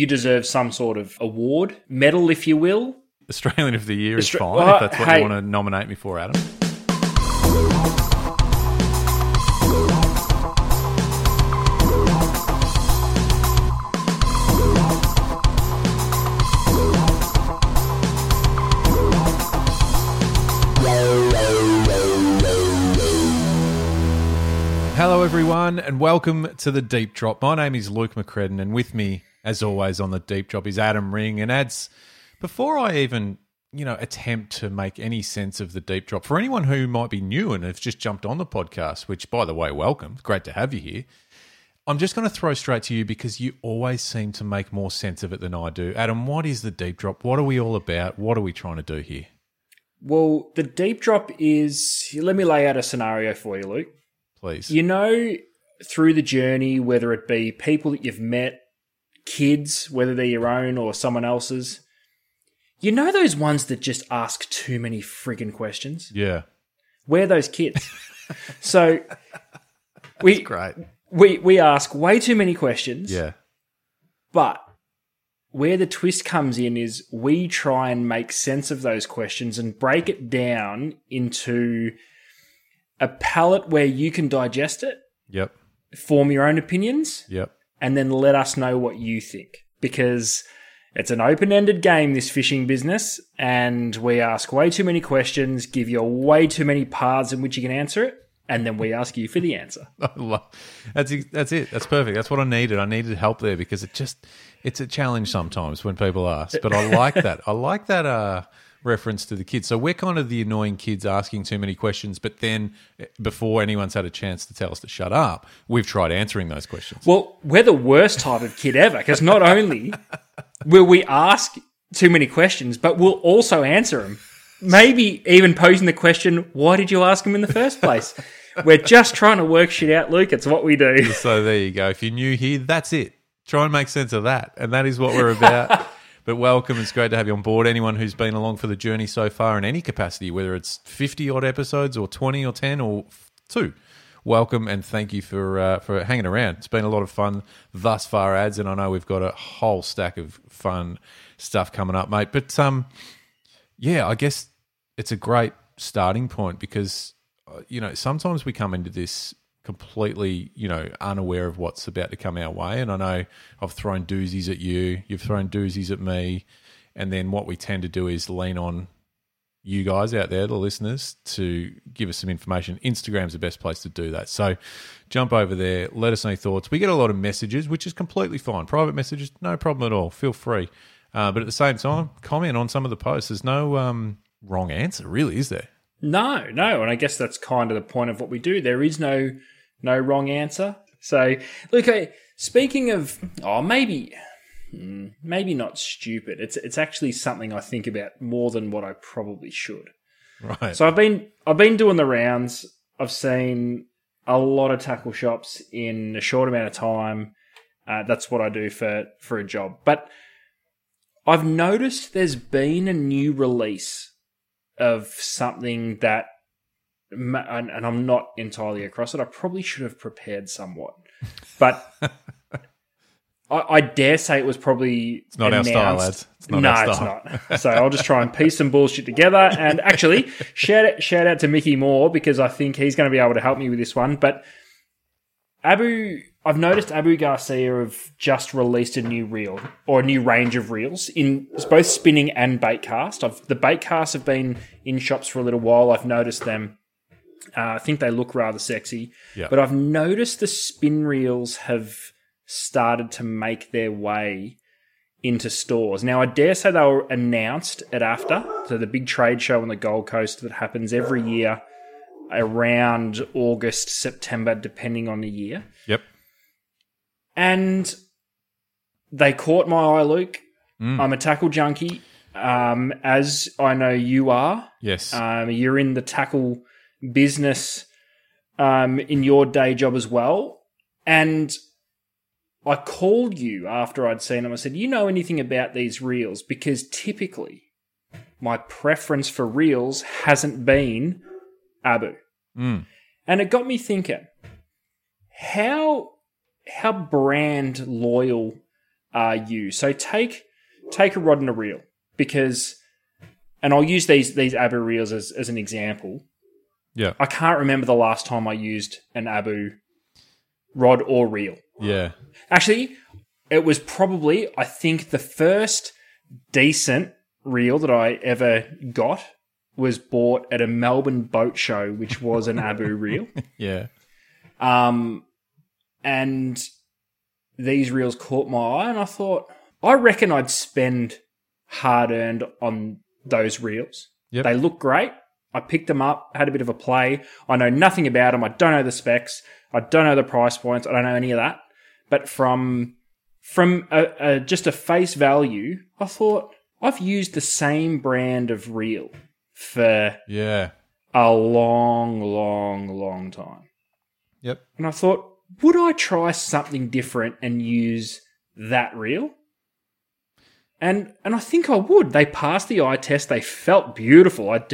you deserve some sort of award, medal, if you will. Australian of the Year is fine, if that's what you want to nominate me for, Adam. Hello, everyone, and welcome to The Deep Drop. My name is Luke McCredden, and with me, as always, on The Deep Drop is Adam Ring. And Ads, before I even, attempt to make any sense of The Deep Drop, for anyone who might be new and have just jumped on the podcast, which, by the way, welcome. It's great to have you here. I'm just going to throw straight to you because you always seem to make more sense of it than I do. Adam, what is The Deep Drop? What are we all about? What are we trying to do here? Well, The Deep Drop is... Let me lay out a scenario for you, Luke. Please. Through the journey, whether it be people that you've met, kids, whether they're your own or someone else's, those ones that just ask too many friggin' questions? Yeah. We're those kids. So we ask way too many questions. Yeah. But where the twist comes in is we try and make sense of those questions and break it down into a palette where you can digest it, yep, form your own opinions, yep, and then let us know what you think. Because it's an open-ended game, this fishing business, and we ask way too many questions, give you way too many paths in which you can answer it, and then we ask you for the answer. That's it. That's perfect. That's what I needed. I needed help there because it's a challenge sometimes when people ask. But I like that. I like that reference to the kids. So we're kind of the annoying kids asking too many questions, but then before anyone's had a chance to tell us to shut up, we've tried answering those questions. Well, we're the worst type of kid ever because not only will we ask too many questions, but we'll also answer them. Maybe even posing the question, why did you ask them in the first place? We're just trying to work shit out, Luke. It's what we do. So there you go. If you're new here, that's it. Try and make sense of that. And that is what we're about. But welcome, it's great to have you on board. Anyone who's been along for the journey so far in any capacity, whether it's 50-odd episodes or 20 or 10 or 2, welcome and thank you for hanging around. It's been a lot of fun thus far, Ads, and I know we've got a whole stack of fun stuff coming up, mate. But, I guess it's a great starting point because, sometimes we come into this completely, unaware of what's about to come our way. And I know I've thrown doozies at you, you've thrown doozies at me, and then what we tend to do is lean on you guys out there, the listeners, to give us some information. Instagram's the best place to do that. So jump over there, let us know your thoughts. We get a lot of messages, which is completely fine. Private messages, no problem at all. Feel free. But at the same time, comment on some of the posts. There's no wrong answer, really, is there? No, and I guess that's kind of the point of what we do. There is no wrong answer. So, look, speaking of, maybe not stupid. It's actually something I think about more than what I probably should. Right. So I've been doing the rounds. I've seen a lot of tackle shops in a short amount of time. That's what I do for a job. But I've noticed there's been a new release of something that, and I'm not entirely across it, I probably should have prepared somewhat. But I dare say it was probably it's not announced. Our style, lads. It's not. So I'll just try and piece some bullshit together. And actually, shout out to Mickey Moore because I think he's going to be able to help me with this one. But I've noticed Abu Garcia have just released a new reel or a new range of reels in both spinning and bait cast. The bait casts have been in shops for a little while. I've noticed them. I think they look rather sexy. Yeah. But I've noticed the spin reels have started to make their way into stores. Now, I dare say they were announced at AFTA, so the big trade show on the Gold Coast that happens every year around August, September, depending on the year. Yep. And they caught my eye, Luke. Mm. I'm a tackle junkie, as I know you are. Yes. You're in the tackle business in your day job as well. And I called you after I'd seen them. I said, anything about these reels? Because typically my preference for reels hasn't been Abu. Mm. And it got me thinking, how brand loyal you. So take a rod and a reel, because, and I'll use these Abu reels as an example. Yeah. I can't remember the last time I used an Abu rod or reel. Yeah. Actually, it was probably, I think, the first decent reel that I ever got was bought at a Melbourne boat show, which was an Abu reel. Yeah. And these reels caught my eye, and I thought, I reckon I'd spend hard-earned on those reels. Yep. They look great. I picked them up, had a bit of a play. I know nothing about them. I don't know the specs. I don't know the price points. I don't know any of that. But from just a face value, I thought, I've used the same brand of reel for a long, long, long time. Yep. And I thought, would I try something different and use that reel? And I think I would. They passed the eye test. They felt beautiful. I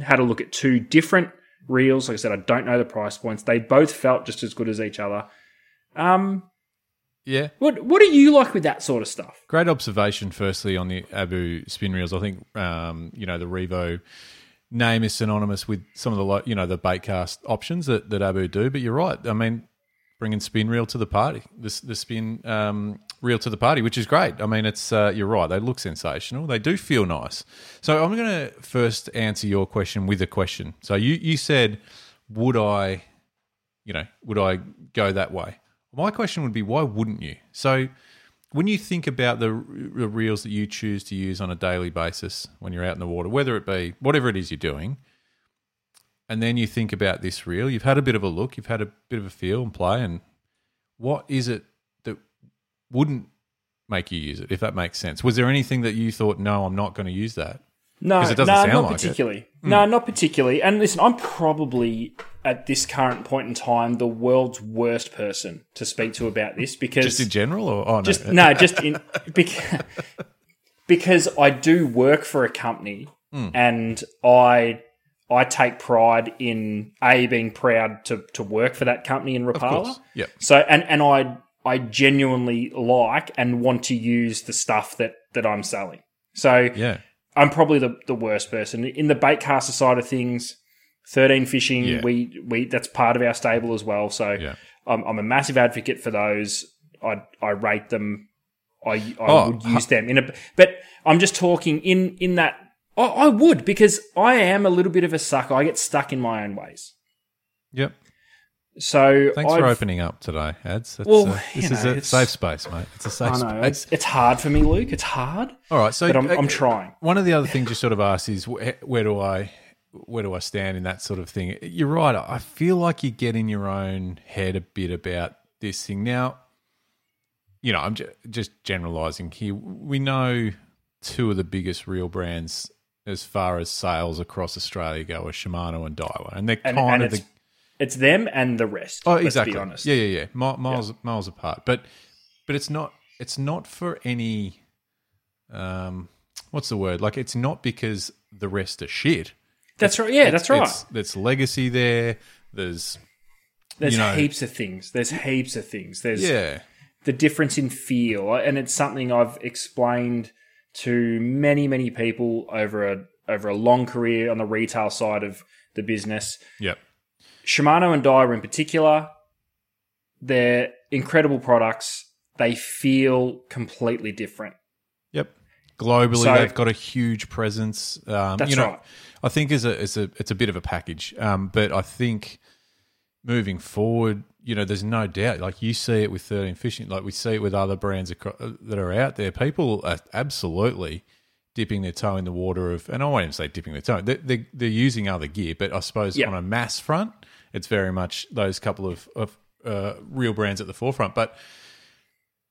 had a look at two different reels. Like I said, I don't know the price points. They both felt just as good as each other. Yeah. What do you like with that sort of stuff? Great observation, firstly, on the Abu spin reels. I think, the Revo name is synonymous with some of the, the bait cast options that Abu do. But you're right. I mean, bringing spin reel to the party, the spin reel to the party, which is great. I mean, it's you're right. They look sensational. They do feel nice. So I'm going to first answer your question with a question. So you said, would I go that way? My question would be, why wouldn't you? So when you think about the reels that you choose to use on a daily basis when you're out in the water, whether it be whatever it is you're doing, and then you think about this reel, you've had a bit of a look, you've had a bit of a feel and play, and what is it that wouldn't make you use it, if that makes sense? Was there anything that you thought, no, I'm not going to use that? No, it doesn't sound not like particularly. No, not particularly. And listen, I'm probably at this current point in time the world's worst person to speak to about this, because just in general, or oh, no, just no, just in because I do work for a company, and I take pride in being proud to work for that company in Rapala. Yeah. So and I genuinely like and want to use the stuff that I'm selling. So yeah. I'm probably the worst person. In the baitcaster side of things, 13 Fishing, we that's part of our stable as well. So I'm a massive advocate for those. I rate them. I would use them. But I'm just talking in that I would, because I am a little bit of a sucker. I get stuck in my own ways. Yep. So thanks for opening up today, Ads. This is a safe space, mate. It's a safe space. It's hard for me, Luke. It's hard. All right, so but I'm trying. One of the other things you sort of asked is where do I stand in that sort of thing? You're right. I feel like you get in your own head a bit about this thing. Now, I'm just generalising here. We know two of the biggest reel brands as far as sales across Australia go are Shimano and Daiwa, and they're kind of the. It's them and the rest. Oh, exactly. Let's be honest. Yeah. Miles apart, but it's not for any. What's the word? Like, it's not because the rest are shit. That's right. Yeah, that's right. There's legacy there. There's heaps of things. There's heaps of things. There's the difference in feel, and it's something I've explained to many, many people over a long career on the retail side of the business. Yep. Shimano and Daiwa in particular, they're incredible products. They feel completely different. Yep. Globally, they've got a huge presence. That's right. I think it's a bit of a package. But I think moving forward, there's no doubt. Like, you see it with 13 Fishing. Like, we see it with other brands that are out there. People are absolutely dipping their toe in the water of, and I won't even say dipping their toe. They're using other gear, but I suppose on a mass front, it's very much those couple of real brands at the forefront. But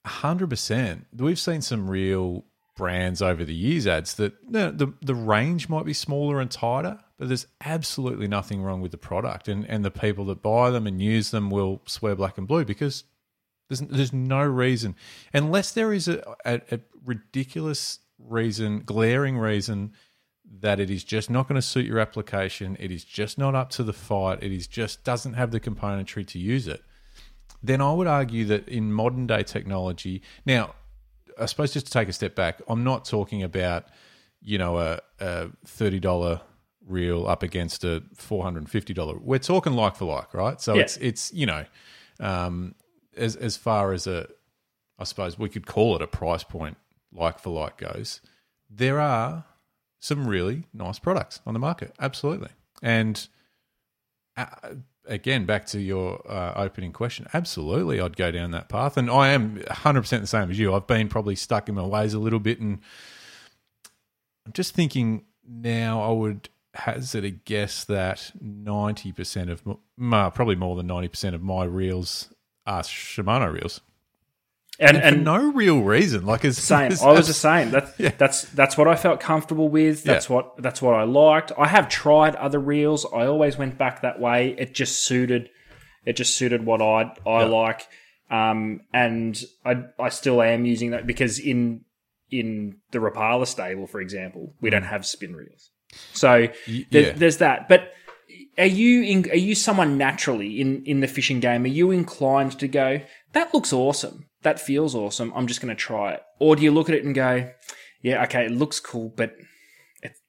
100%, we've seen some real brands over the years, Ads, that the range might be smaller and tighter, but there's absolutely nothing wrong with the product. And the people that buy them and use them will swear black and blue, because there's no reason, unless there is a ridiculous reason, glaring reason, that it is just not going to suit your application, it is just not up to the fight, it is just doesn't have the componentry to use it, then I would argue that in modern day technology, now I suppose just to take a step back, I'm not talking about, you know, a $30 reel up against a $450. We're talking like for like, right? So it's you know, as far as a, I suppose we could call it a price point like for like goes, there are some really nice products on the market, absolutely. And again, back to your opening question, absolutely I'd go down that path. And I am 100% the same as you. I've been probably stuck in my ways a little bit, and I'm just thinking now I would hazard a guess that 90% of, probably more than 90% of my reels are Shimano reels. And for no real reason, like it's same. I was the same. That's what I felt comfortable with. That's what I liked. I have tried other reels. I always went back that way. It just suited what I like. And I still am using that because in the Rapala stable, for example, we don't have spin reels. So there's that. But are you someone naturally in the fishing game? Are you inclined to go, that looks awesome, that feels awesome, I'm just going to try it? Or do you look at it and go, yeah, okay, it looks cool, but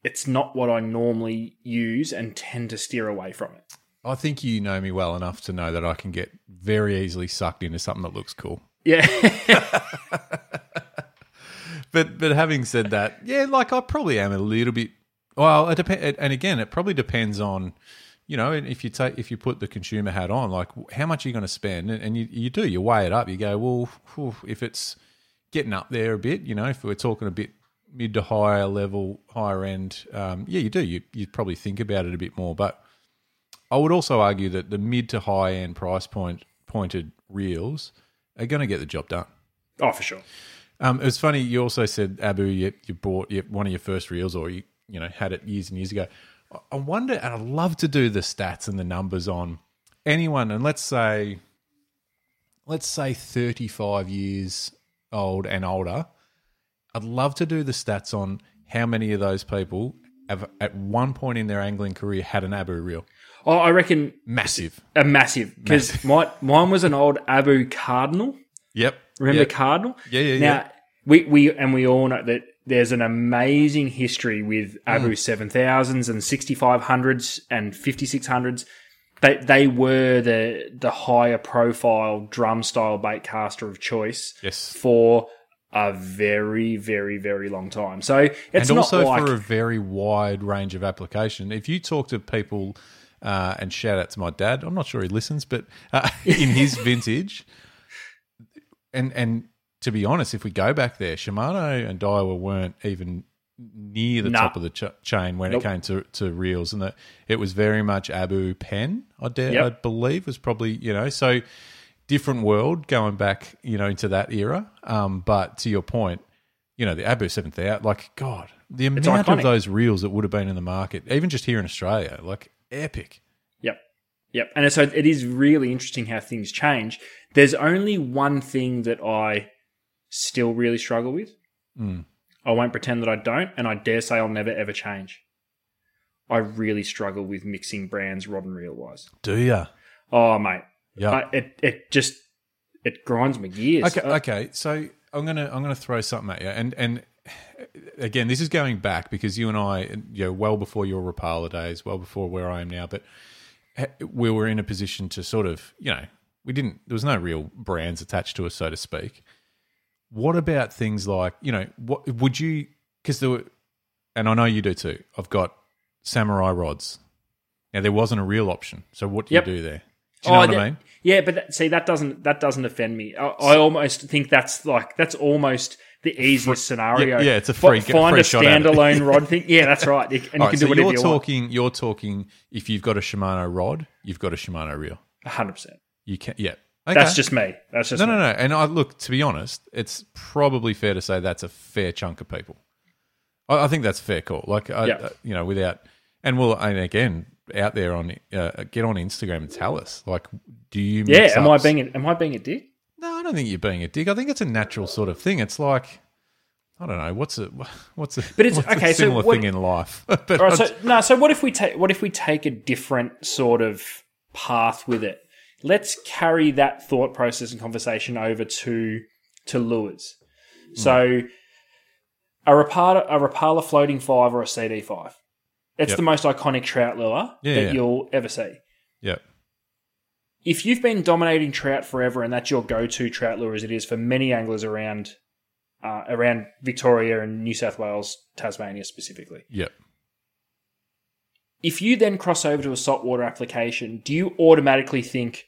it's not what I normally use and tend to steer away from it? I think you know me well enough to know that I can get very easily sucked into something that looks cool. Yeah. But having said that, yeah, like I probably am a little bit, well, it depends, and again, it probably depends on, you know, if you put the consumer hat on, like how much are you going to spend? And you weigh it up. You go, well, if it's getting up there a bit, you know, if we're talking a bit mid to higher level, higher end, you do. You probably think about it a bit more. But I would also argue that the mid to high end price pointed reels are going to get the job done. Oh, for sure. It was funny. You also said, Abu, you bought one of your first reels, or you know, had it years and years ago. I wonder, and I love to do the stats and the numbers on anyone, and let's say 35 years old and older, I'd love to do the stats on how many of those people have at one point in their angling career had an Abu reel. Oh, I reckon... Massive. Because mine was an old Abu Cardinal. Yep. Remember Cardinal? Yeah. Now, we all know that there's an amazing history with Abu 7000s and 6500s and 5600s. They were the higher profile drum style bait caster of choice for a very, very, very long time. So it's and not also like for a very wide range of application. If you talk to people, and shout out to my dad, I'm not sure he listens, but in his vintage, and to be honest, if we go back there, Shimano and Daiwa weren't even near the top of the chain when it came to reels, and it was very much Abu Penn, I believe, was probably, you know, so different world going back, you know, into that era. But to your point, you know, the Abu 7000, like, God, the amount of those reels that would have been in the market, even just here in Australia, like epic. Yep. And so it is really interesting how things change. There's only one thing that I still really struggle with. I won't pretend that I don't, and I dare say I'll never ever change. I really struggle with mixing brands rod and reel wise. Do you? Oh, mate. Yeah. It just grinds my gears. Okay. So I'm gonna throw something at you, and again, this is going back because you and I, you know, well before your Rapala days, well before where I am now, but we were in a position to sort of, you know, there was no real brands attached to us, so to speak. What about things like, you know, what would you, because there were, and I know you do too, I've got Samurai rods. Now, there wasn't a real option. So what do you do there? Do you know what I mean? Yeah, but that doesn't offend me. I almost think that's almost the easiest scenario. Yeah, it's a free shot at it. Find a standalone rod thing. Yeah, that's right. And you can do whatever you want. You're talking, if you've got a Shimano rod, you've got a Shimano reel. 100%. You can, yeah. Okay. That's just me. No. And look, to be honest, it's probably fair to say that's a fair chunk of people. I think that's a fair call. Like, you know, without, and we'll, and again, out there on, get on Instagram and tell us. Like, do you? Yeah. Am I being a dick? No, I don't think you're being a dick. I think it's a natural sort of thing. It's like, I don't know, what's a similar thing in life. But all right, so what if we take a different sort of path with it? Let's carry that thought process and conversation over to lures. So a Rapala Floating Five or a CD5. It's the most iconic trout lure that you'll ever see. Yep. If you've been dominating trout forever and that's your go-to trout lure, as it is for many anglers around Victoria and New South Wales, Tasmania specifically. Yep. If you then cross over to a saltwater application, do you automatically think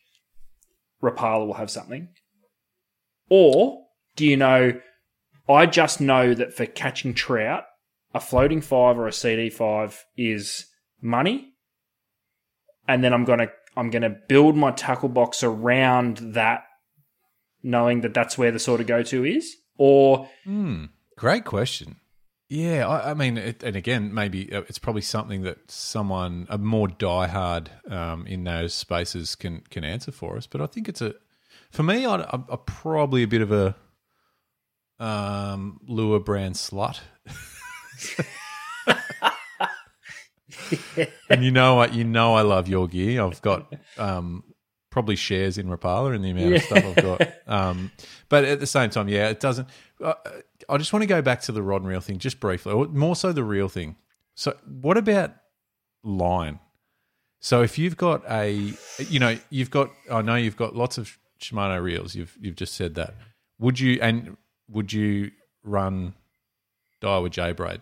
Rapala will have something? Or do you know, I just know that for catching trout, a floating five or a CD5 is money, and then I'm gonna build my tackle box around that, knowing that that's where the sort of go-to is? Or great question. Yeah, I mean, and again, maybe it's probably something that someone, a more diehard in those spaces can answer for us. But I think it's for me, I'm probably a bit of a lure brand slut. And you know, I love your gear. I've got probably shares in Rapala and the amount of stuff I've got. But at the same time, it doesn't. I just want to go back to the rod and reel thing just briefly, or more so the reel thing. So, what about line? So, if you've got I know you've got lots of Shimano reels. You've just said that. Would you run Daiwa J-Braid?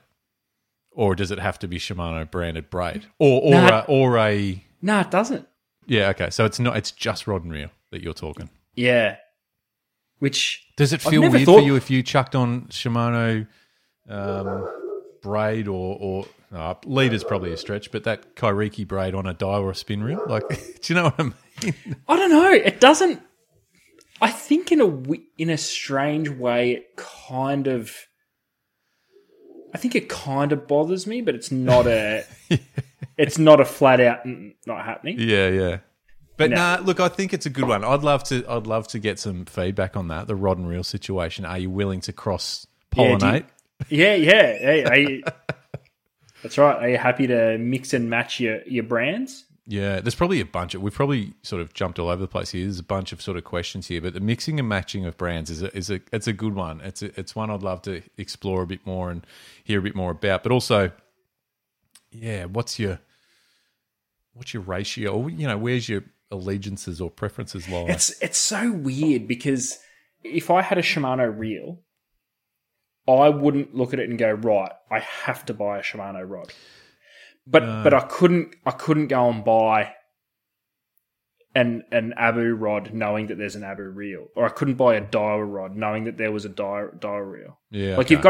Or does it have to be Shimano branded braid? No, it doesn't. Yeah, okay. So it's not. It's just rod and reel that you're talking. Yeah. Which does it feel weird for you if you chucked on Shimano braid or lead is probably a stretch, but that Kairiki braid on a Daiwa spin reel? Like, do you know what I mean? I don't know. It doesn't. I think in a strange way, it kind of. I think it kind of bothers me, but it's not a it's not a flat out not happening. Yeah, yeah. But no, look, I think it's a good one. I'd love to get some feedback on that, the rod and reel situation. Are you willing to cross pollinate? Yeah. That's right. Are you happy to mix and match your brands? Yeah, there's probably a bunch of. We've probably sort of jumped all over the place here. There's a bunch of sort of questions here, but the mixing and matching of brands is a good one. It's one I'd love to explore a bit more and hear a bit more about. But also, what's your ratio? You know, where's your allegiances or preferences lie? It's so weird because if I had a Shimano reel, I wouldn't look at it and go, right, I have to buy a Shimano rod. But I couldn't go and buy an Abu rod knowing that there's an Abu reel, or I couldn't buy a Daiwa rod knowing that there was a Daiwa reel. Yeah, like you've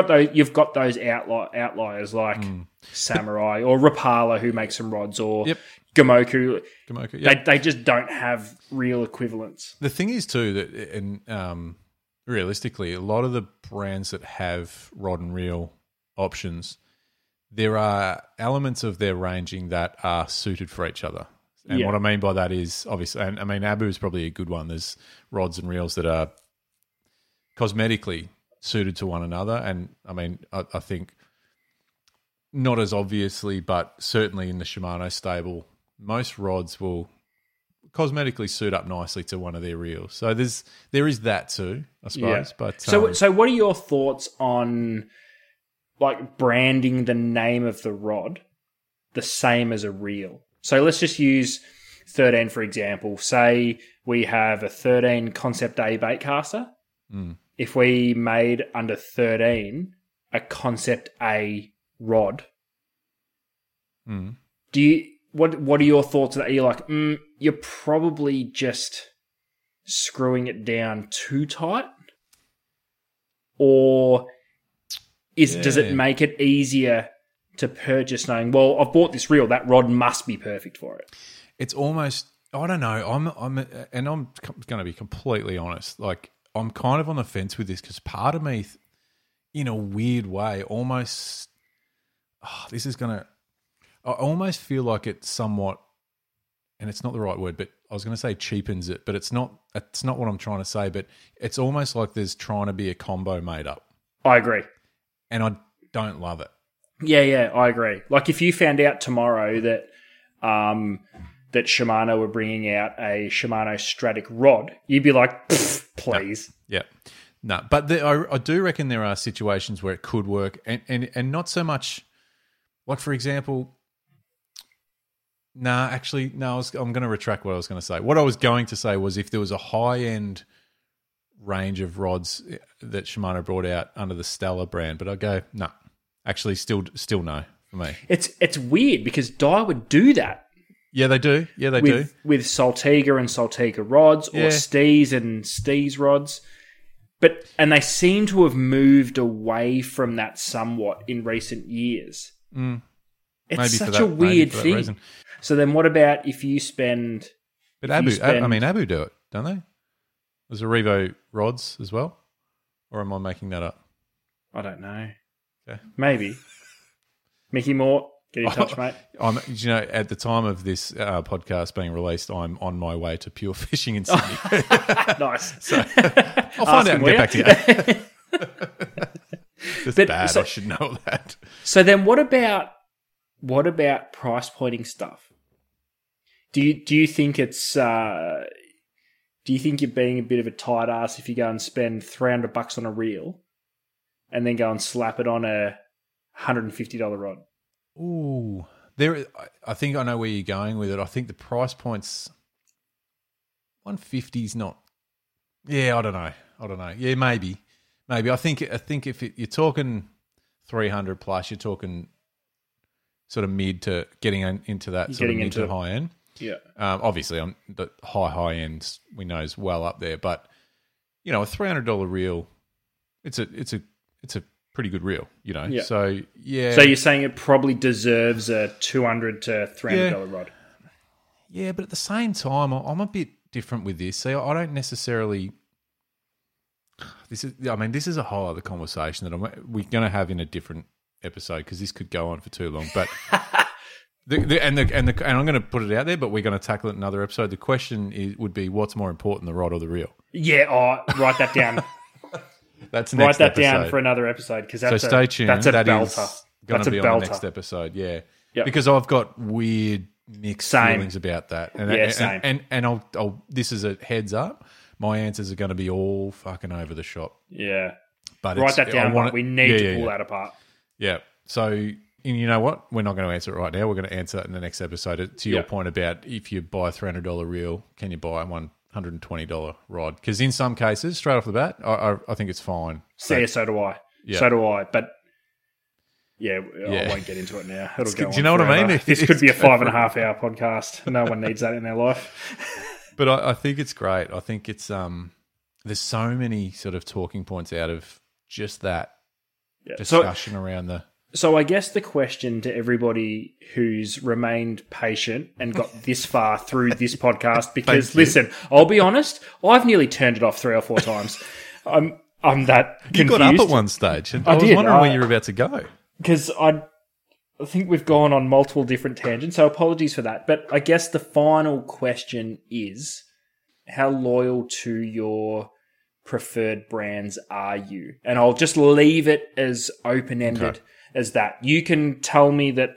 got those outliers like Samurai or Rapala who make some rods, or Gamoku. Yep. They just don't have real equivalents. The thing is too that realistically, a lot of the brands that have rod and reel options, there are elements of their ranging that are suited for each other. And what I mean by that is, obviously, and I mean, Abu is probably a good one. There's rods and reels that are cosmetically suited to one another. And I mean, I think not as obviously, but certainly in the Shimano stable, most rods will cosmetically suit up nicely to one of their reels. So there is that too, I suppose. Yeah. But so what are your thoughts on, like, branding the name of the rod the same as a reel? So let's just use 13 for example. Say we have a 13 Concept A baitcaster. If we made under 13 a Concept A rod, do you what are your thoughts on that? Are you like, you're probably just screwing it down too tight, or does it make it easier to purchase knowing, well, I've bought this reel, that rod must be perfect for it? It's almost, I don't know, I'm going to be completely honest, like I'm kind of on the fence with this because part of me, in a weird way, almost, I almost feel like it's somewhat, and it's not the right word, but I was going to say cheapens it, but it's not what I'm trying to say, but it's almost like there's trying to be a combo made up. I agree. And I don't love it. Yeah, I agree. Like if you found out tomorrow that that Shimano were bringing out a Shimano Stradic rod, you'd be like, please. Yeah. No, but I do reckon there are situations where it could work, and not so much. Like, for example, I'm going to retract what I was going to say. What I was going to say was if there was a high-end range of rods that Shimano brought out under the Stella brand, but I go, no. Actually, still no for me. It's weird because Daiwa do that. Yeah, they do. Yeah, they do. With Saltiga and Saltiga rods or Steez and Steez rods. And they seem to have moved away from that somewhat in recent years. Mm. It's maybe such a weird thing. Reason. So then what about if you spend... But Abu do it, don't they? There's a Revo rods as well? Or am I making that up? I don't know. Okay. Maybe. Mickey Moore, get in touch, mate. At the time of this podcast being released, I'm on my way to Pure Fishing in Sydney. Nice. So I'll find out and get back to you. That's bad. I should know that. So then what about price pointing stuff? Do you think it's do you think you're being a bit of a tight ass if you go and spend $300 on a reel and then go and slap it on a $150 rod? Ooh, I think I know where you're going with it. I think the price point's $150 is not. Yeah, I don't know. Yeah, maybe. I think if you're talking $300+, you're talking sort of mid to getting into that sort of mid to high end. Yeah. Obviously, the high ends we know is well up there, but you know, a $300 reel, it's a pretty good reel, you know. Yeah. So yeah. So you're saying it probably deserves a $200 to $300 rod. Yeah, but at the same time, I'm a bit different with this. See, I don't necessarily. This is a whole other conversation that we're going to have in a different episode because this could go on for too long. But and I'm going to put it out there, but we're going to tackle it in another episode. The question would be, what's more important, the rod or the reel? Yeah, write that down. That's next write that episode. Down for another episode because stay tuned. That's a belter. Going to be on the next episode, yeah. Yep. Because I've got weird mixed feelings about that, and same. And I'll this is a heads up. My answers are going to be all fucking over the shop. Yeah. But write that down. We need to pull that apart. Yeah. So, and you know what? We're not going to answer it right now. We're going to answer it in the next episode. To your point about if you buy a $300 reel, can you buy one $120 rod? Because in some cases, straight off the bat, I think it's fine. So do I. Yeah. So do I. But, I won't get into it now. It'll go on. Do you know what I mean? This could be a 5.5-hour podcast. No one needs that in their life. But I think it's great. I think it's there's so many sort of talking points out of just that discussion around the... So I guess the question to everybody who's remained patient and got this far through this podcast, because listen, I'll be honest, I've nearly turned it off 3 or 4 times. I'm that confused. You got up at one stage. And I was wondering where you were about to go. Because I think we've gone on multiple different tangents, so apologies for that. But I guess the final question is, how loyal to your preferred brands are you? And I'll just leave it as open-ended as that. You can tell me that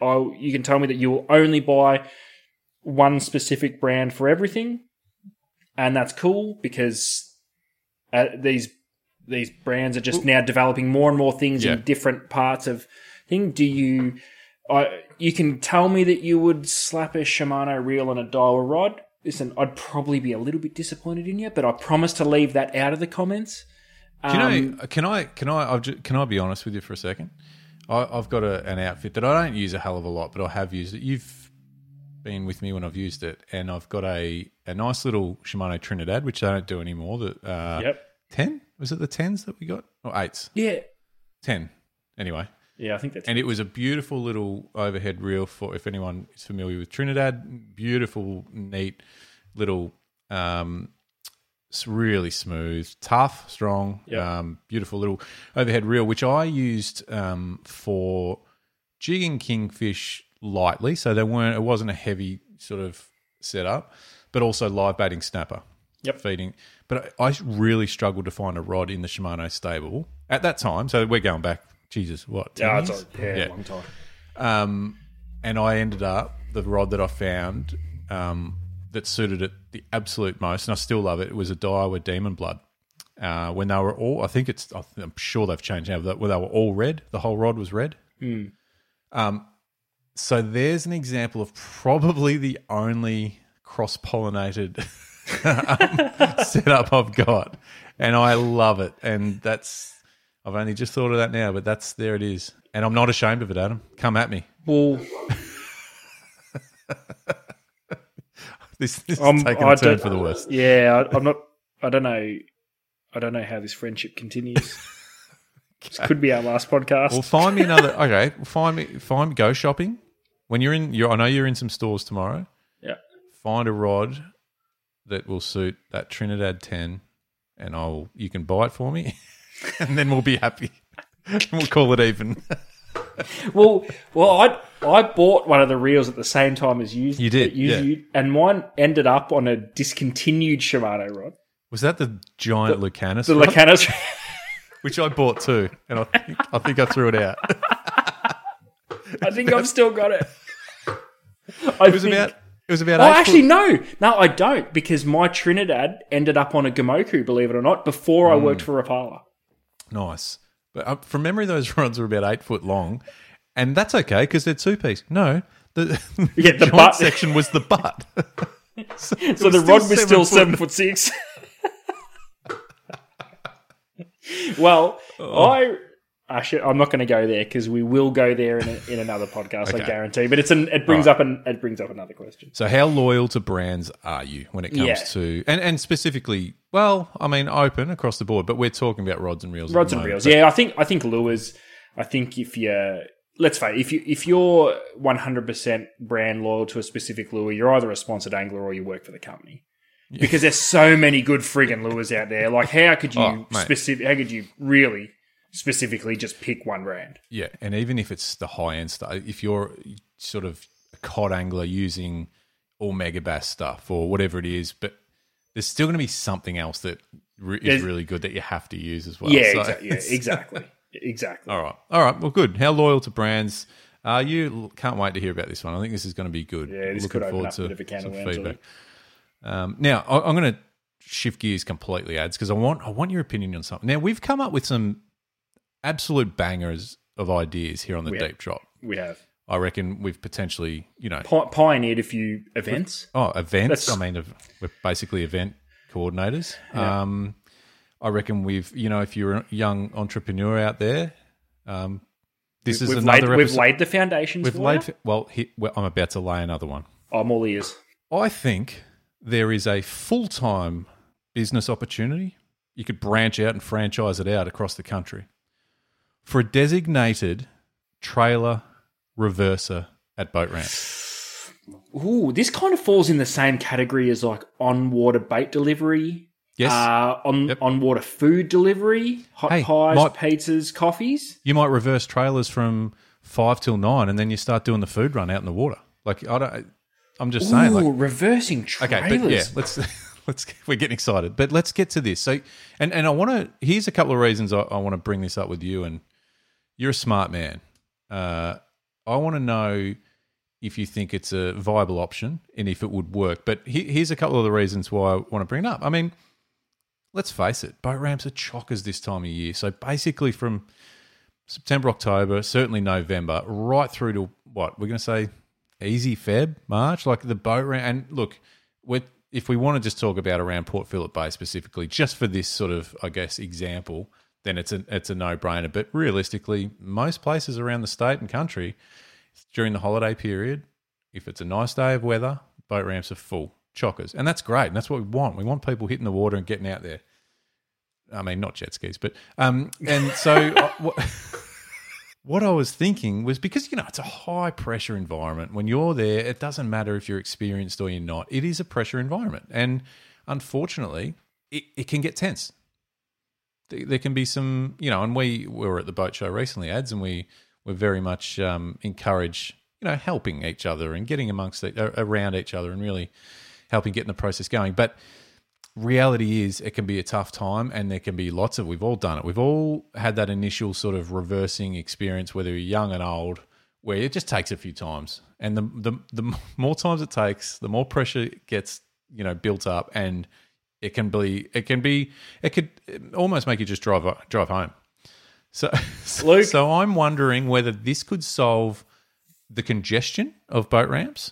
you will only buy one specific brand for everything, and that's cool because these brands are just now developing more and more things in different parts of thing. Do you... you can tell me that you would slap a Shimano reel and a Daiwa rod. Listen, I'd probably be a little bit disappointed in you, but I promise to leave that out of the comments. Can I be honest with you for a second? I've got an outfit that I don't use a hell of a lot, but I have used it. You've been with me when I've used it, and I've got a nice little Shimano Trinidad, which I don't do anymore. The 10? Was it the 10s that we got? Or 8s? Yeah. 10. Anyway. Yeah, I think that's... And it was a beautiful little overhead reel for, if anyone is familiar with Trinidad, beautiful, neat, little, really smooth, tough, strong, beautiful little overhead reel, which I used for jigging kingfish lightly. So it wasn't a heavy sort of setup, but also live baiting snapper. Yep. Feeding. But I really struggled to find a rod in the Shimano stable at that time. So we're going back... Jesus, what? 10 years? A long time. And I ended up, the rod that I found that suited it the absolute most, and I still love it, it was a Daiwa Demon Blood. when they were all, I'm sure they've changed now, but when they were all red, the whole rod was red. Mm. So there's an example of probably the only cross-pollinated setup I've got, and I love it. And that's, I've only just thought of that now, but that's, there it is. And I'm not ashamed of it, Adam. Come at me. Well, this is taking a turn for the worst. Yeah, I'm not. I don't know. I don't know how this friendship continues. Okay. This could be our last podcast. Well, find me another. Okay, find me. Go shopping when you're in. I know you're in some stores tomorrow. Yeah. Find a rod that will suit that Trinidad 10, and I'll. You can buy it for me, and then we'll be happy. We'll call it even. well, I bought one of the reels at the same time as you. You did, and mine ended up on a discontinued Shimano rod. Was that the giant Lucanus? The Lucanus, which I bought too, and I think I threw it out. I think I've still got it. It was about. Oh, actually, no, I don't, because my Trinidad ended up on a Gamoku, believe it or not, before I worked for Rapala. Nice. But from memory, those rods are about 8 foot long, and that's okay because they're two piece. No, the joint butt section was the butt, so the rod was still 7 foot 6. Well, I'm not going to go there because we will go there in another podcast, okay. I guarantee. But it brings up another question. So, how loyal to brands are you when it comes to and specifically? Well, I mean, open across the board, but we're talking about rods and reels. Rods and reels, yeah. I think lures. I think if you if you're 100% brand loyal to a specific lure, you're either a sponsored angler or you work for the company. Yeah. Because there's so many good friggin' lures out there. Like, how could you How could you really specifically just pick one brand? Yeah, and even if it's the high end stuff, if you're sort of a cod angler using all Megabass stuff or whatever it is, but there's still going to be something else that is really good that you have to use as well. Yeah, so exactly. All right. Well, good. How loyal to brands are you? Can't wait to hear about this one. I think this is going to be good. Yeah, this could open up a bit of a can of worms. Feedback. Now, I'm going to shift gears completely, Ads, because I want your opinion on something. Now, we've come up with some absolute bangers of ideas here on the Deep Drop. We have. I reckon we've potentially, pioneered a few events. Events. That's... I mean, we're basically event coordinators. Yeah. I reckon we've, if you're a young entrepreneur out there, We've laid the foundations for it. Well, I'm about to lay another one. I'm all ears. I think there is a full-time business opportunity. You could branch out and franchise it out across the country for a designated trailer reverser at boat ramp. Ooh, this kind of falls in the same category as like on-water bait delivery. Yes. On-water food delivery, pies, pizzas, coffees. You might reverse trailers from 5 till 9 and then you start doing the food run out in the water. Like, I'm just saying. Like, reversing trailers. Okay, but yeah, we're getting excited. But let's get to this. So, and I want to, here's a couple of reasons I want to bring this up with you, and you're a smart man. I want to know if you think it's a viable option and if it would work. But here's a couple of the reasons why I want to bring it up. I mean, let's face it, boat ramps are chockers this time of year. So basically from September, October, certainly November, right through to what? We're going to say easy Feb, March, like the boat ramp. And look, if we want to just talk about around Port Phillip Bay specifically, just for this sort of, I guess, example, then it's a no-brainer. But realistically, most places around the state and country, during the holiday period, if it's a nice day of weather, boat ramps are full, chockers. And that's great, and that's what we want. We want people hitting the water and getting out there. I mean, not jet skis, but... and so what I was thinking was, because, it's a high-pressure environment. When you're there, it doesn't matter if you're experienced or you're not. It is a pressure environment. And unfortunately, it can get tense. There can be some, and we were at the boat show recently, Ads, and we very much encourage, helping each other and getting around each other and really helping getting the process going. But reality is it can be a tough time, and there can be lots of, we've all done it. We've all had that initial sort of reversing experience, whether you're young and old, where it just takes a few times. And the more times it takes, the more pressure gets, built up, and It could almost make you just drive home. So I'm wondering whether this could solve the congestion of boat ramps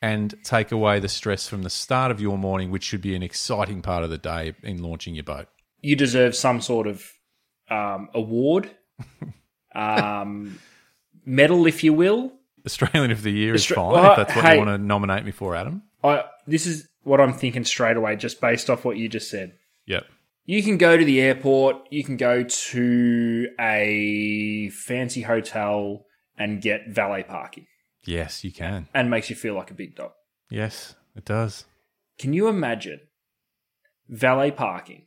and take away the stress from the start of your morning, which should be an exciting part of the day in launching your boat. You deserve some sort of award, medal, if you will. Australian of the Year is fine, if that's what you want to nominate me for, Adam. This is what I'm thinking straight away, just based off what you just said. Yep. You can go to the airport, you can go to a fancy hotel and get valet parking. Yes, you can. And it makes you feel like a big dog. Yes, it does. Can you imagine valet parking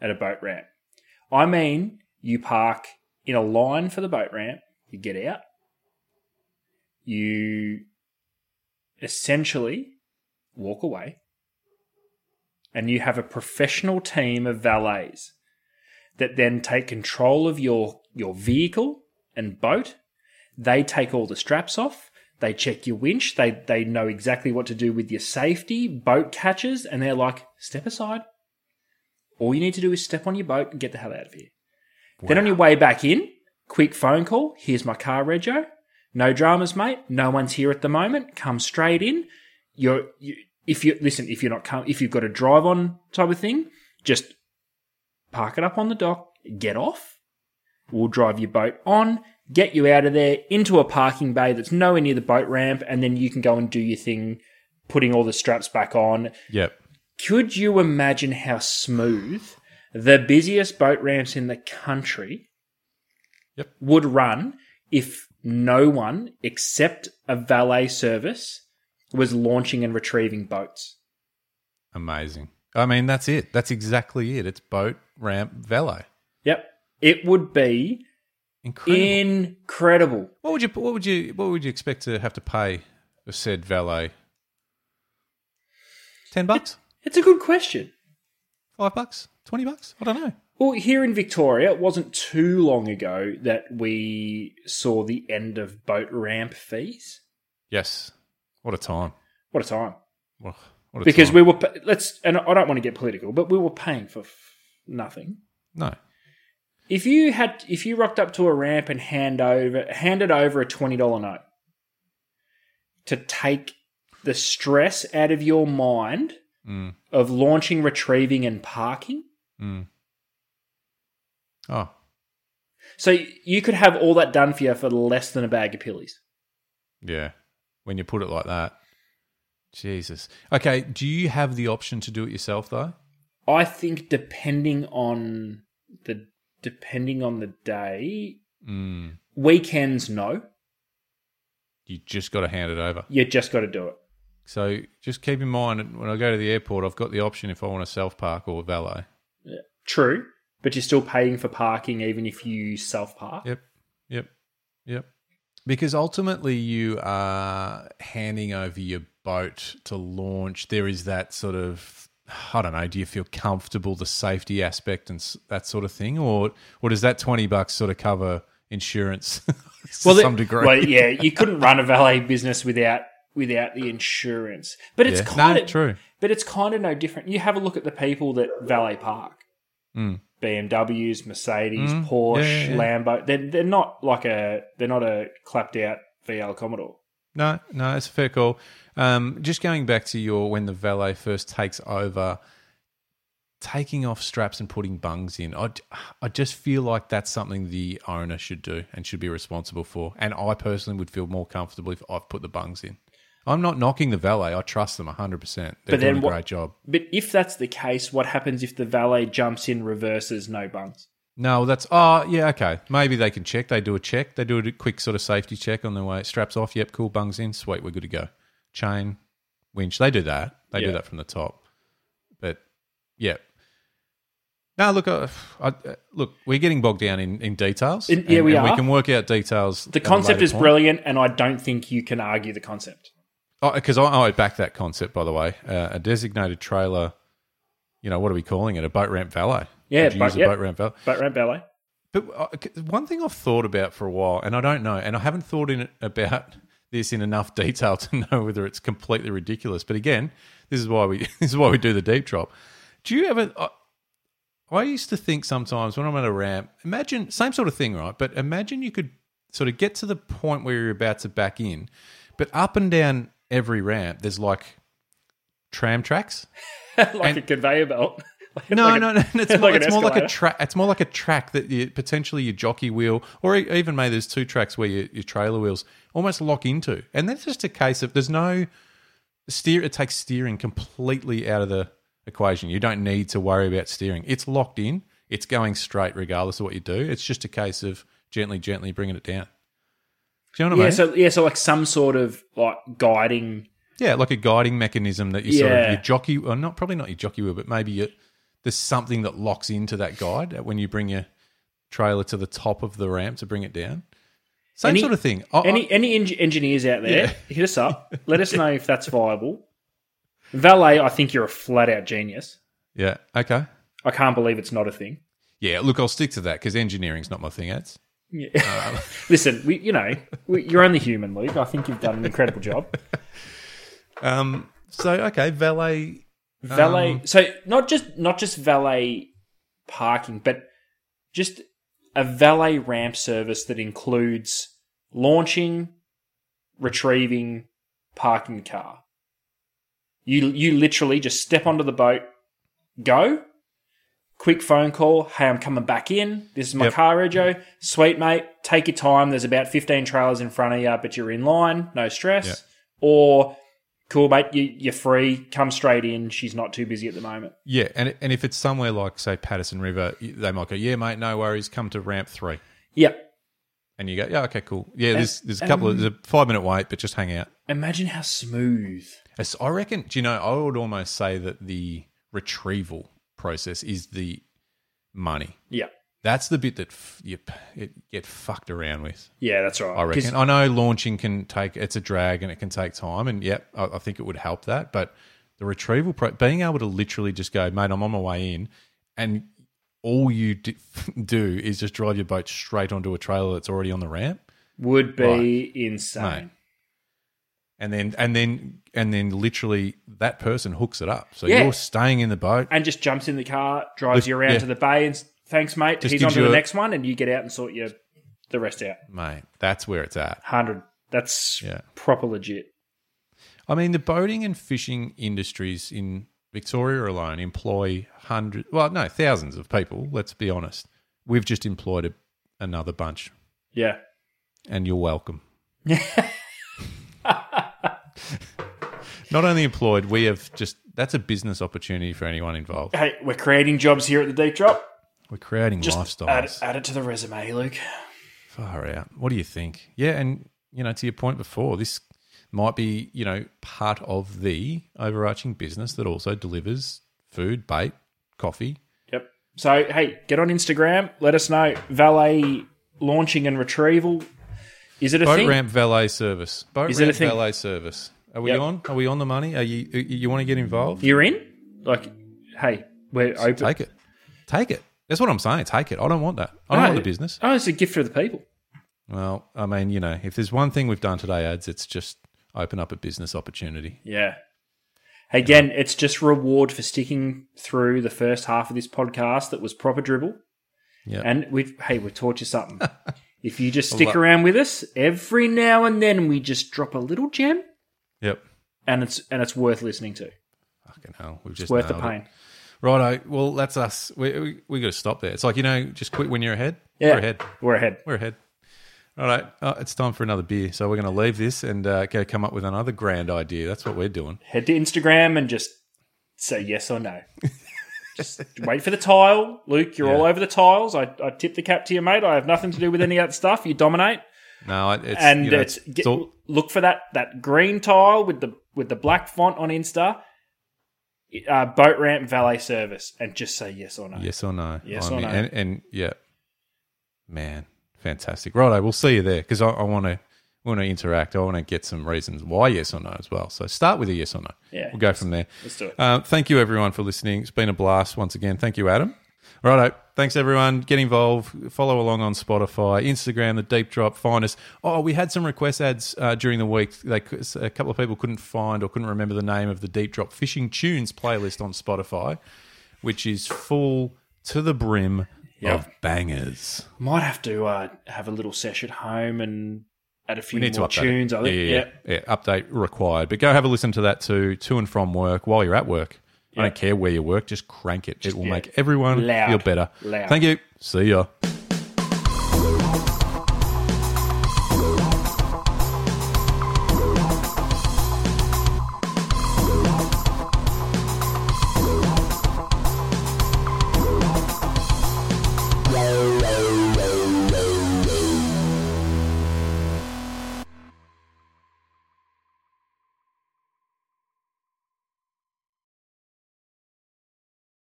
at a boat ramp? I mean, you park in a line for the boat ramp, you get out, you essentially walk away, and you have a professional team of valets that then take control of your vehicle and boat. They take all the straps off. They check your winch. They know exactly what to do with your safety, boat catches, and they're like, step aside. All you need to do is step on your boat and get the hell out of here. Wow. Then on your way back in, quick phone call. Here's my car, rego. No dramas, mate. No one's here at the moment. Come straight in. If you've got a drive on type of thing, just park it up on the dock, get off. We'll drive your boat on, get you out of there into a parking bay that's nowhere near the boat ramp, and then you can go and do your thing, putting all the straps back on. Yep. Could you imagine how smooth the busiest boat ramps in the country would run if no one except a valet service was launching and retrieving boats? Amazing. I mean, that's it. That's exactly it. It's boat ramp valet. Yep. It would be incredible. What would you expect to have to pay a said valet? $10? It's a good question. $5? $20? I don't know. Well, here in Victoria, it wasn't too long ago that we saw the end of boat ramp fees. Yes. What a time. What a time. Because we were, and I don't want to get political, but we were paying for nothing. No. If you rocked up to a ramp and handed over a $20 note to take the stress out of your mind of launching, retrieving and parking. Mm. Oh. So you could have all that done for you for less than a bag of pillies. Yeah. When you put it like that. Jesus. Okay, do you have the option to do it yourself though? I think depending on the day. Mm. Weekends, no. You just got to hand it over. You just got to do it. So just keep in mind when I go to the airport, I've got the option if I want to self-park or valet. Yeah, true, but you're still paying for parking even if you self-park. Yep. Because ultimately you are handing over your boat to launch. There is that sort of, I don't know, do you feel comfortable, the safety aspect and that sort of thing? Or does that $20 sort of cover insurance to some degree? Well, yeah, you couldn't run a valet business without the insurance. But it's true. But it's kind of no different. You have a look at the people that valet park. Mm. BMWs, Mercedes, Porsche, Lambo. They're not a clapped out VL Commodore. No, it's a fair call. Just going back to when the valet first takes over, taking off straps and putting bungs in. I just feel like that's something the owner should do and should be responsible for. And I personally would feel more comfortable if I've put the bungs in. I'm not knocking the valet. I trust them 100%. They're doing a great job. But if that's the case, what happens if the valet jumps in, reverses, no bungs? No, that's... Oh, yeah, okay. Maybe they can check. They do a check. They do a quick sort of safety check on their way. Straps off. Yep, cool. Bungs in. Sweet. We're good to go. Chain, winch. They do that. They do that from the top. But, yeah. No, look, we're getting bogged down in details. We can work out details. The concept is brilliant, and I don't think you can argue the concept. Because I back that concept, by the way. A designated trailer, you know, what are we calling it? A boat ramp valet. Yeah, boat ramp valet. Boat ramp valet. But one thing I've thought about for a while, and I don't know, and I haven't thought about this in enough detail to know whether it's completely ridiculous. But again, This is why we do the deep drop. Do you ever? I used to think sometimes when I'm at a ramp, imagine same sort of thing, right? But imagine you could sort of get to the point where you're about to back in, but up and down every ramp, there's like tram tracks, a conveyor belt. No. It's more like a track that you, potentially your jockey wheel, or even maybe there's two tracks where your trailer wheels almost lock into, and that's just a case of there's no steer. It takes steering completely out of the equation. You don't need to worry about steering. It's locked in. It's going straight regardless of what you do. It's just a case of gently bringing it down. Do you know what I mean? So like some sort of like guiding. Yeah, like a guiding mechanism that you sort of your jockey, or not probably not your jockey wheel, but maybe there's something that locks into that guide when you bring your trailer to the top of the ramp to bring it down. Same sort of thing. Any engineers out there, hit us up. Let us know if that's viable. Valet, I think you're a flat-out genius. Yeah, okay. I can't believe it's not a thing. Yeah, look, I'll stick to that because engineering's not my thing, Ads. Yeah. Listen, you're only human, Luke. I think you've done an incredible job. Valet. So not just valet parking, but just a valet ramp service that includes launching, retrieving, parking the car. You literally just step onto the boat, go, quick phone call. Hey, I'm coming back in. This is my car, Rego. Sweet, mate. Take your time. There's about 15 trailers in front of you, but you're in line. No stress. Yep. Or cool, mate, you're free. Come straight in. She's not too busy at the moment. Yeah, and if it's somewhere like, say, Patterson River, they might go, yeah, mate, no worries. Come to ramp 3. Yeah. And you go, yeah, okay, cool. Yeah, there's a couple of – there's a 5-minute wait, but just hang out. Imagine how smooth. I reckon – do you know, I would almost say that the retrieval process is the money. Yeah. That's the bit that you get fucked around with. Yeah, that's right. I reckon. I know launching can take – it's a drag and it can take time, and, yeah, I think it would help that. But the retrieval being able to literally just go, mate, I'm on my way in, and all you do is just drive your boat straight onto a trailer that's already on the ramp. Would be insane. Mate. And then literally that person hooks it up. So you're staying in the boat. And just jumps in the car, drives you around to the bay and – thanks, mate. He's on to the next one, and you get out and sort the rest out. Mate, that's where it's at. 100. That's proper legit. I mean, the boating and fishing industries in Victoria alone employ thousands of people, let's be honest. We've just employed another bunch. Yeah. And you're welcome. Not only employed, we have that's a business opportunity for anyone involved. Hey, we're creating jobs here at the Deep Drop. We're creating lifestyles. Add it to the resume, Luke. Far out. What do you think? Yeah, and, to your point before, this might be, part of the overarching business that also delivers food, bait, coffee. Yep. So, hey, get on Instagram. Let us know. Valet launching and retrieval. Is it a thing? Boat ramp valet service. Are we on? Are we on the money? You want to get involved? You're in? Like, hey, we're open. Take it. That's what I'm saying. Take it. I don't want that. I don't want the business. Oh, it's a gift for the people. Well, I mean, if there's one thing we've done today, Ads, it's just open up a business opportunity. Yeah. Again, it's just reward for sticking through the first half of this podcast that was proper dribble. Yeah. And we taught you something. If you just stick around with us, every now and then we just drop a little gem. Yep. And it's worth listening to. Fucking hell. It's worth the pain. Righto. Well, that's us. We got to stop there. It's like, just quit when you're ahead. Yeah. We're ahead. All right. It's time for another beer. So we're going to leave this and go come up with another grand idea. That's what we're doing. Head to Instagram and just say yes or no. Just wait for the tile. Luke, you're all over the tiles. I tip the cap to you, mate. I have nothing to do with any of that stuff. You dominate. No, look for that green tile with the black font on Insta. Boat ramp valet service and just say yes or no. Yes or no. And man, fantastic. Righto, we'll see you there because I want to interact. I want to get some reasons why yes or no as well. So start with a yes or no. Yeah, we'll go from there. Let's do it. Thank you everyone for listening. It's been a blast once again. Thank you, Adam. Righto. Thanks, everyone. Get involved. Follow along on Spotify, Instagram, The Deep Drop. Find us. Oh, we had some request ads during the week. A couple of people couldn't find or couldn't remember the name of the Deep Drop Fishing Tunes playlist on Spotify, which is full to the brim of bangers. Might have to have a little sesh at home and add a few more tunes. I think. Yeah, update required. But go have a listen to that too, to and from work, while you're at work. I don't care where you work. Just crank it. It will make everyone feel better. Thank you. See ya.